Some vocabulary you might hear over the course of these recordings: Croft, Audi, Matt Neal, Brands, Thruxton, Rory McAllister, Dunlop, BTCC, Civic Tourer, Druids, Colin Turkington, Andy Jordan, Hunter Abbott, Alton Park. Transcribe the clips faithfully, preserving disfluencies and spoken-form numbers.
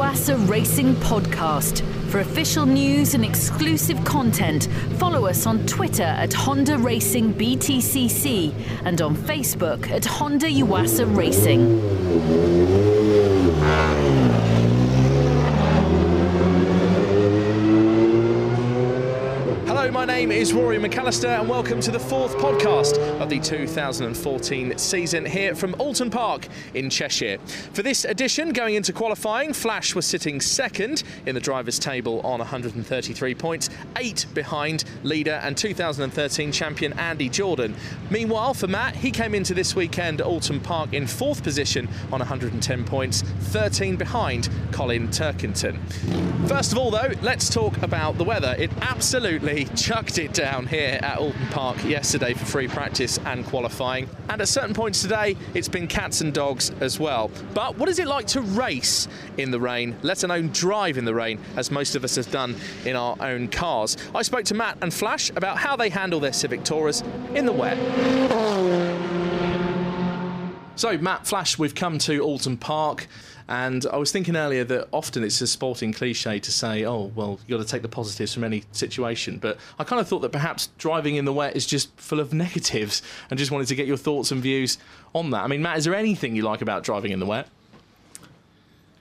Tuasa Racing Podcast. For official news and exclusive content, follow us on Twitter at Honda Racing B T C C and on Facebook at Honda Uasa Racing. My name is Rory McAllister and welcome to the fourth podcast of the two thousand fourteen season here from Alton Park in Cheshire. For this edition, going into qualifying, Flash was sitting second in the drivers' table on one hundred thirty-three points, eight behind leader and two thousand thirteen champion Andy Jordan. Meanwhile, for Matt, he came into this weekend at Alton Park in fourth position on one hundred ten points, thirteen behind Colin Turkington. First of all, though, let's talk about the weather. It absolutely chucked it down here at Alton Park yesterday for free practice and qualifying, and at certain points today it's been cats and dogs as well. But what is it like to race in the rain, let alone drive in the rain, as most of us have done in our own cars? I spoke to Matt and Flash about how they handle their Civic Tourers in the wet. So Matt, Flash, we've come to Alton Park. And I was thinking earlier that often it's a sporting cliche to say, oh, well, you've got to take the positives from any situation. But I kind of thought that perhaps driving in the wet is just full of negatives, and just wanted to get your thoughts and views on that. I mean, Matt, is there anything you like about driving in the wet?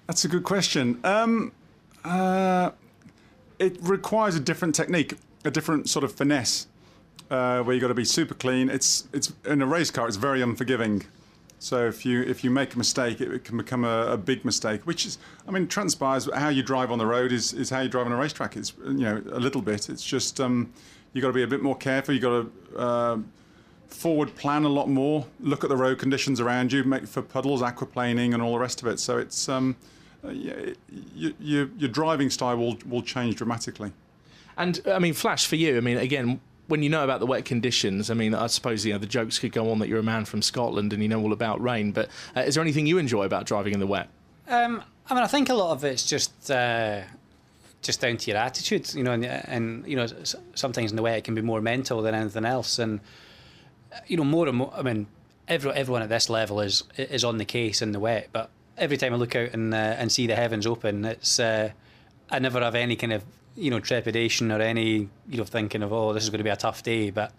That's a good question. Um, uh, it requires a different technique, a different sort of finesse, uh, where you've got to be super clean. It's, it's in a race car, it's very unforgiving. So if you if you make a mistake, it can become a, a big mistake, which is, I mean, transpires. How you drive on the road is, is how you drive on a racetrack. It's, you know, a little bit. It's just um, you got to be a bit more careful. You got to uh, forward plan a lot more. Look at the road conditions around you, make for puddles, aquaplaning, and all the rest of it. So it's um, uh, you, you, your driving style will will change dramatically. And I mean, Flash, for you, I mean, again, when you know about the wet conditions, I mean, I suppose, you know, the jokes could go on that you're a man from Scotland and you know all about rain, but uh, is there anything you enjoy about driving in the wet? Um, I mean, I think a lot of it's just uh, just down to your attitude, you know, and, and, you know, sometimes in the wet it can be more mental than anything else. And, you know, more and more, I mean, every, everyone at this level is is on the case in the wet, but every time I look out and, uh, and see the heavens open, it's uh, I never have any kind of, you know, trepidation or any, you know, thinking of, oh, this is going to be a tough day. But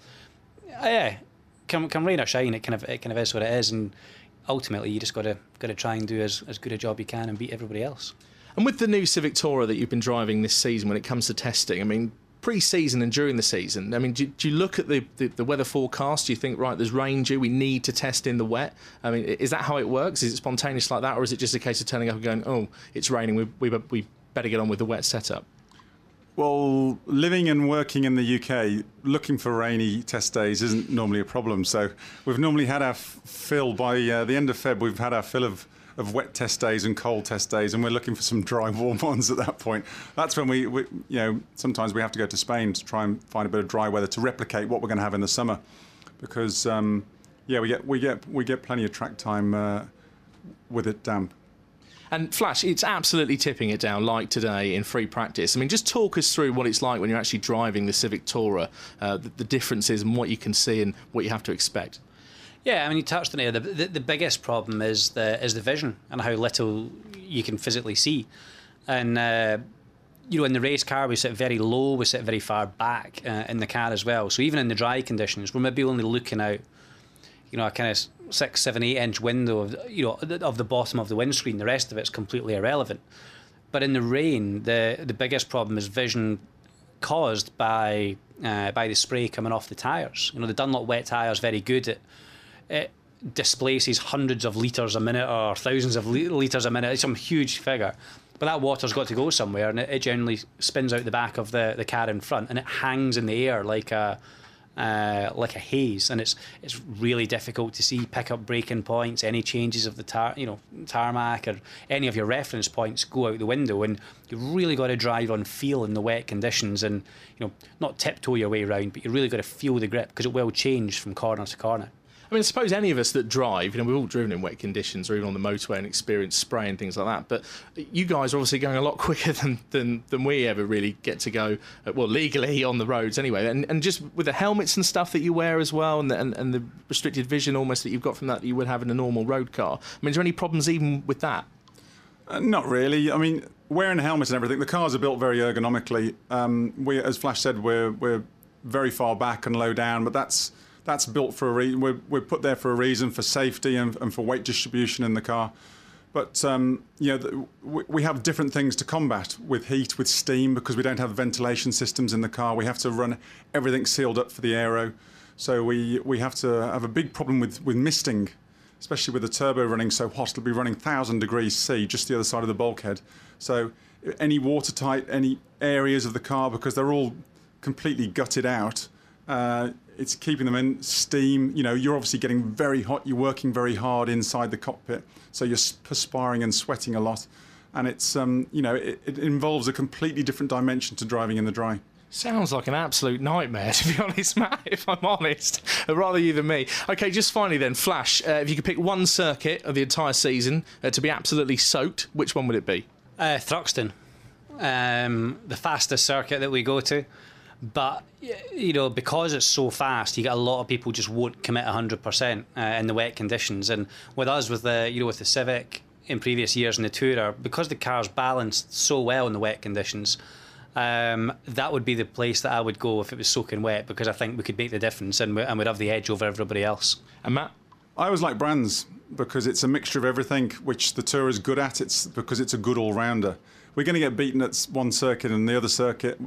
yeah, come come rain or shine, it kind of it kind of is what it is, and ultimately you just got to got to try and do as as good a job you can and beat everybody else. And with the new Civic Tourer that you've been driving this season, when it comes to testing, I mean, pre-season and during the season, I mean, do, do you look at the, the the weather forecast? Do you think, right, there's rain due, we need to test in the wet? I mean, is that how it works? Is it spontaneous like that, or is it just a case of turning up and going, oh, it's raining, we we we better get on with the wet setup? Well, living and working in the U K, looking for rainy test days isn't normally a problem. So we've normally had our f fill by uh, the end of Feb. We've had our fill of, of wet test days and cold test days, and we're looking for some dry, warm ones at that point. That's when we, we, you know, sometimes we have to go to Spain to try and find a bit of dry weather to replicate what we're going to have in the summer, because um, yeah, we get we get we get plenty of track time uh, with it damp. And Flash, it's absolutely tipping it down like today in free practice. I mean, just talk us through what it's like when you're actually driving the Civic Tourer, uh, the, the differences and what you can see and what you have to expect. Yeah, I mean, you touched on it. The, the, the biggest problem is the is the vision and how little you can physically see. And uh, you know, in the race car we sit very low, we sit very far back uh, in the car as well. So even in the dry conditions, we're maybe only looking out, you know, a kind of six, seven, eight-inch window of, you know, of the bottom of the windscreen. The rest of it's completely irrelevant. But in the rain, the the biggest problem is vision caused by uh, by the spray coming off the tyres. You know, the Dunlop wet tyre is very good. It, it displaces hundreds of litres a minute or thousands of litres a minute. It's some huge figure. But that water's got to go somewhere, and it, it generally spins out the back of the, the car in front, and it hangs in the air like a... Uh, like a haze, and it's it's really difficult to see, pick up braking points, any changes of the tar you know tarmac or any of your reference points go out the window, and you've really got to drive on feel in the wet conditions, and, you know, not tiptoe your way around, but you really got to feel the grip because it will change from corner to corner. I mean, I suppose any of us that drive, you know, we've all driven in wet conditions or even on the motorway and experienced spray and things like that, but you guys are obviously going a lot quicker than, than, than we ever really get to go, well, legally on the roads anyway. And, and just with the helmets and stuff that you wear as well, and the, and, and the restricted vision almost that you've got from that, that you would have in a normal road car, I mean, is there any problems even with that? Uh, not really. I mean, wearing helmets and everything, the cars are built very ergonomically. Um, we, as Flash said, we're we're very far back and low down, but that's that's built for a reason. We're we're put there for a reason, for safety and, and for weight distribution in the car. But um, you know, the, we, we have different things to combat with heat, with steam, because we don't have ventilation systems in the car. We have to run everything sealed up for the aero, so we we have to have a big problem with with misting. Especially with the turbo running so hot, it'll be running one thousand degrees C, just the other side of the bulkhead. So any watertight, any areas of the car, because they're all completely gutted out, uh, it's keeping them in steam. You know, you're obviously getting very hot, you're working very hard inside the cockpit, so you're perspiring and sweating a lot. And it's, um, you know, it, it involves a completely different dimension to driving in the dry. Sounds like an absolute nightmare, to be honest, Matt, if I'm honest. Rather you than me. OK, just finally then, Flash, uh, if you could pick one circuit of the entire season uh, to be absolutely soaked, which one would it be? Uh, Thruxton. Um, the fastest circuit that we go to. But, you know, because it's so fast, you get a lot of people just won't commit one hundred percent uh, in the wet conditions. And with us, with the, you know, with the Civic in previous years and the Tourer, because the car's balanced so well in the wet conditions, Um, that would be the place that I would go if it was soaking wet, because I think we could make the difference and, we, and we'd have the edge over everybody else. And Matt? I always like Brands because it's a mixture of everything, which the Tourer is good at. It's because it's a good all-rounder. We're going to get beaten at one circuit and the other circuit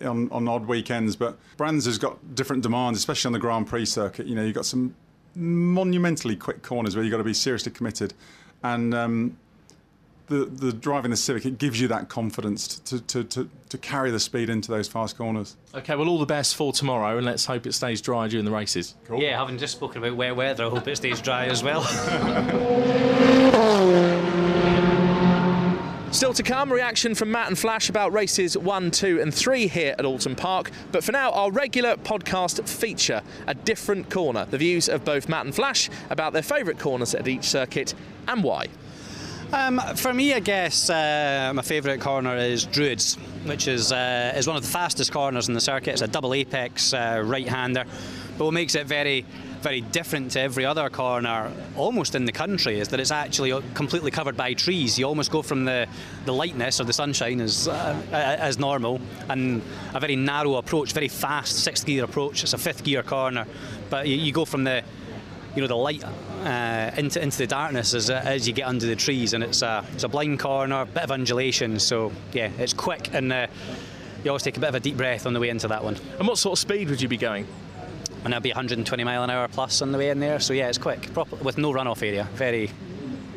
on, on odd weekends, but Brands has got different demands, especially on the Grand Prix circuit. You know, you've got some monumentally quick corners where you've got to be seriously committed. And... Um, The, the driving the Civic, it gives you that confidence to, to, to, to carry the speed into those fast corners. OK, well, all the best for tomorrow, and let's hope it stays dry during the races. Cool. Yeah, having just spoken about wet weather, I hope it stays dry as well. Still to come, reaction from Matt and Flash about races one, two and three here at Alton Park. But for now, our regular podcast feature, A Different Corner, the views of both Matt and Flash about their favourite corners at each circuit and why. Um, for me, I guess uh, my favourite corner is Druids, which is uh, is one of the fastest corners in the circuit. It's a double apex uh, right-hander, but what makes it very, very different to every other corner almost in the country is that it's actually completely covered by trees. You almost go from the, the lightness or the sunshine as uh, as normal, and a very narrow approach, very fast sixth-gear approach. It's a fifth-gear corner, but you, you go from the you know the light uh, into into the darkness as as you get under the trees, and it's a it's a blind corner, bit of undulation, so yeah, it's quick, and uh, you always take a bit of a deep breath on the way into that one. And what sort of speed would you be going? And I'd be one hundred twenty mile an hour plus on the way in there, so yeah, it's quick, proper, with no runoff area, very.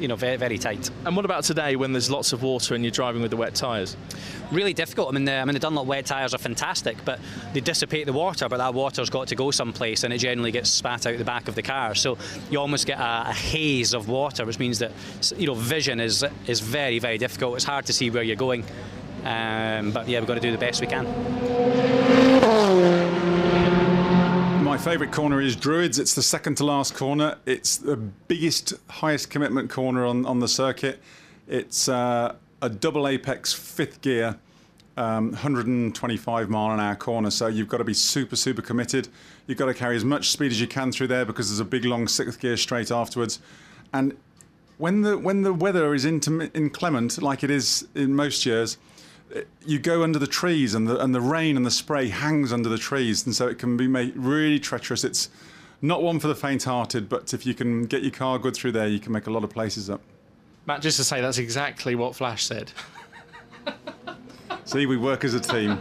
You know, very, very tight. And what about today when there's lots of water and you're driving with the wet tyres? Really difficult. I mean, the, I mean, the Dunlop wet tyres are fantastic, but they dissipate the water, but that water's got to go someplace, and it generally gets spat out the back of the car. So you almost get a, a haze of water, which means that, you know, vision is is very, very difficult. It's hard to see where you're going. Um, but yeah, we've got to do the best we can. My favourite corner is Druids. It's the second to last corner. It's the biggest, highest commitment corner on, on the circuit. It's uh, a double apex fifth gear, um, one hundred twenty-five mile an hour corner. So you've got to be super, super committed. You've got to carry as much speed as you can through there because there's a big, long sixth gear straight afterwards. And when the, when the weather is inclement, like it is in most years, you go under the trees, and the and the rain and the spray hangs under the trees, and so it can be made really treacherous. It's not one for the faint-hearted, but if you can get your car good through there, you can make a lot of places up. Matt, just to say, that's exactly what Flash said. See, we work as a team.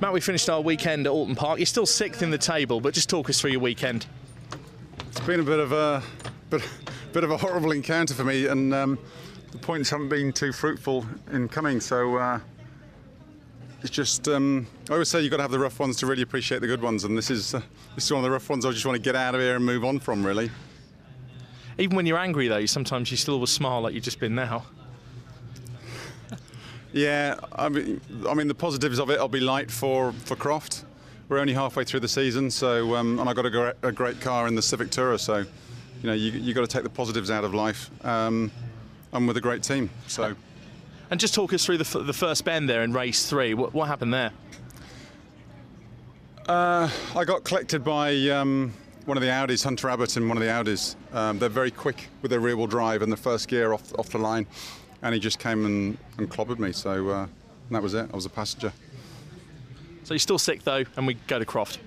Matt, we finished our weekend at Alton Park. You're still sixth in the table, but just talk us through your weekend. It's been a bit of a... But bit of a horrible encounter for me, and um, the points haven't been too fruitful in coming, so uh, it's just um, I always say you've got to have the rough ones to really appreciate the good ones, and this is uh, this is one of the rough ones I just want to get out of here and move on from, really. Even when you're angry though, sometimes you still will smile like you've just been now. Yeah, I mean, I mean the positives of it, I'll be light for, for Croft. We're only halfway through the season, so um, and I've got a, gr a great car in the Civic Tourer, so you know, you, you've got to take the positives out of life. Um, I'm with a great team, so. And just talk us through the, f the first bend there in race three. What, what happened there? Uh, I got collected by um, one of the Audis, Hunter Abbott in one of the Audis. Um, they're very quick with their rear-wheel drive and the first gear off off the line, and he just came and, and clobbered me, so uh, that was it. I was a passenger. So you're still sick, though, and we go to Croft.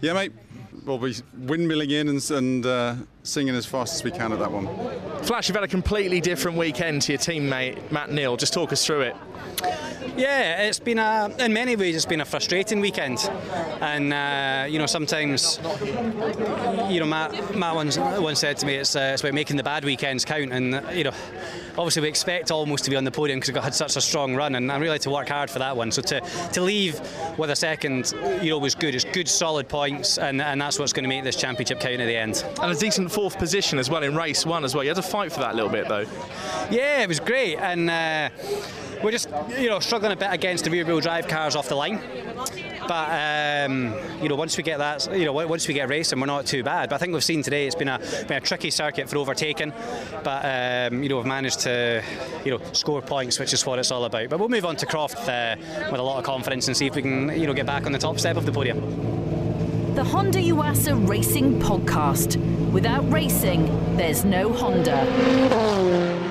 Yeah, mate. We'll be windmilling in and, and uh, singing as fast as we can at that one. Flash, you've had a completely different weekend to your teammate, Matt Neal. Just talk us through it. Yeah, it's been a, in many ways, it's been a frustrating weekend. And, uh, you know, sometimes, you know, Matt, Matt once, once said to me, it's, uh, it's about making the bad weekends count. And, uh, you know, obviously we expect almost to be on the podium because we've had such a strong run. And I really had to work hard for that one. So to, to leave with a second, you know, was good. It's good, solid points. And, and that's what's going to make this championship count at the end. And a decent fourth position as well in race one as well. You had to fight for that a little bit, though. Yeah, it was great. And uh, we're just, you know, struggling a bit against the rear-wheel drive cars off the line. But um, you know, once we get that, you know, once we get racing, we're not too bad. But I think we've seen today it's been a, been a tricky circuit for overtaking. But um, you know, we've managed to, you know, score points, which is what it's all about. But we'll move on to Croft uh, with a lot of confidence and see if we can, you know, get back on the top step of the podium. The Honda U A S A Racing Podcast. Without racing, there's no Honda.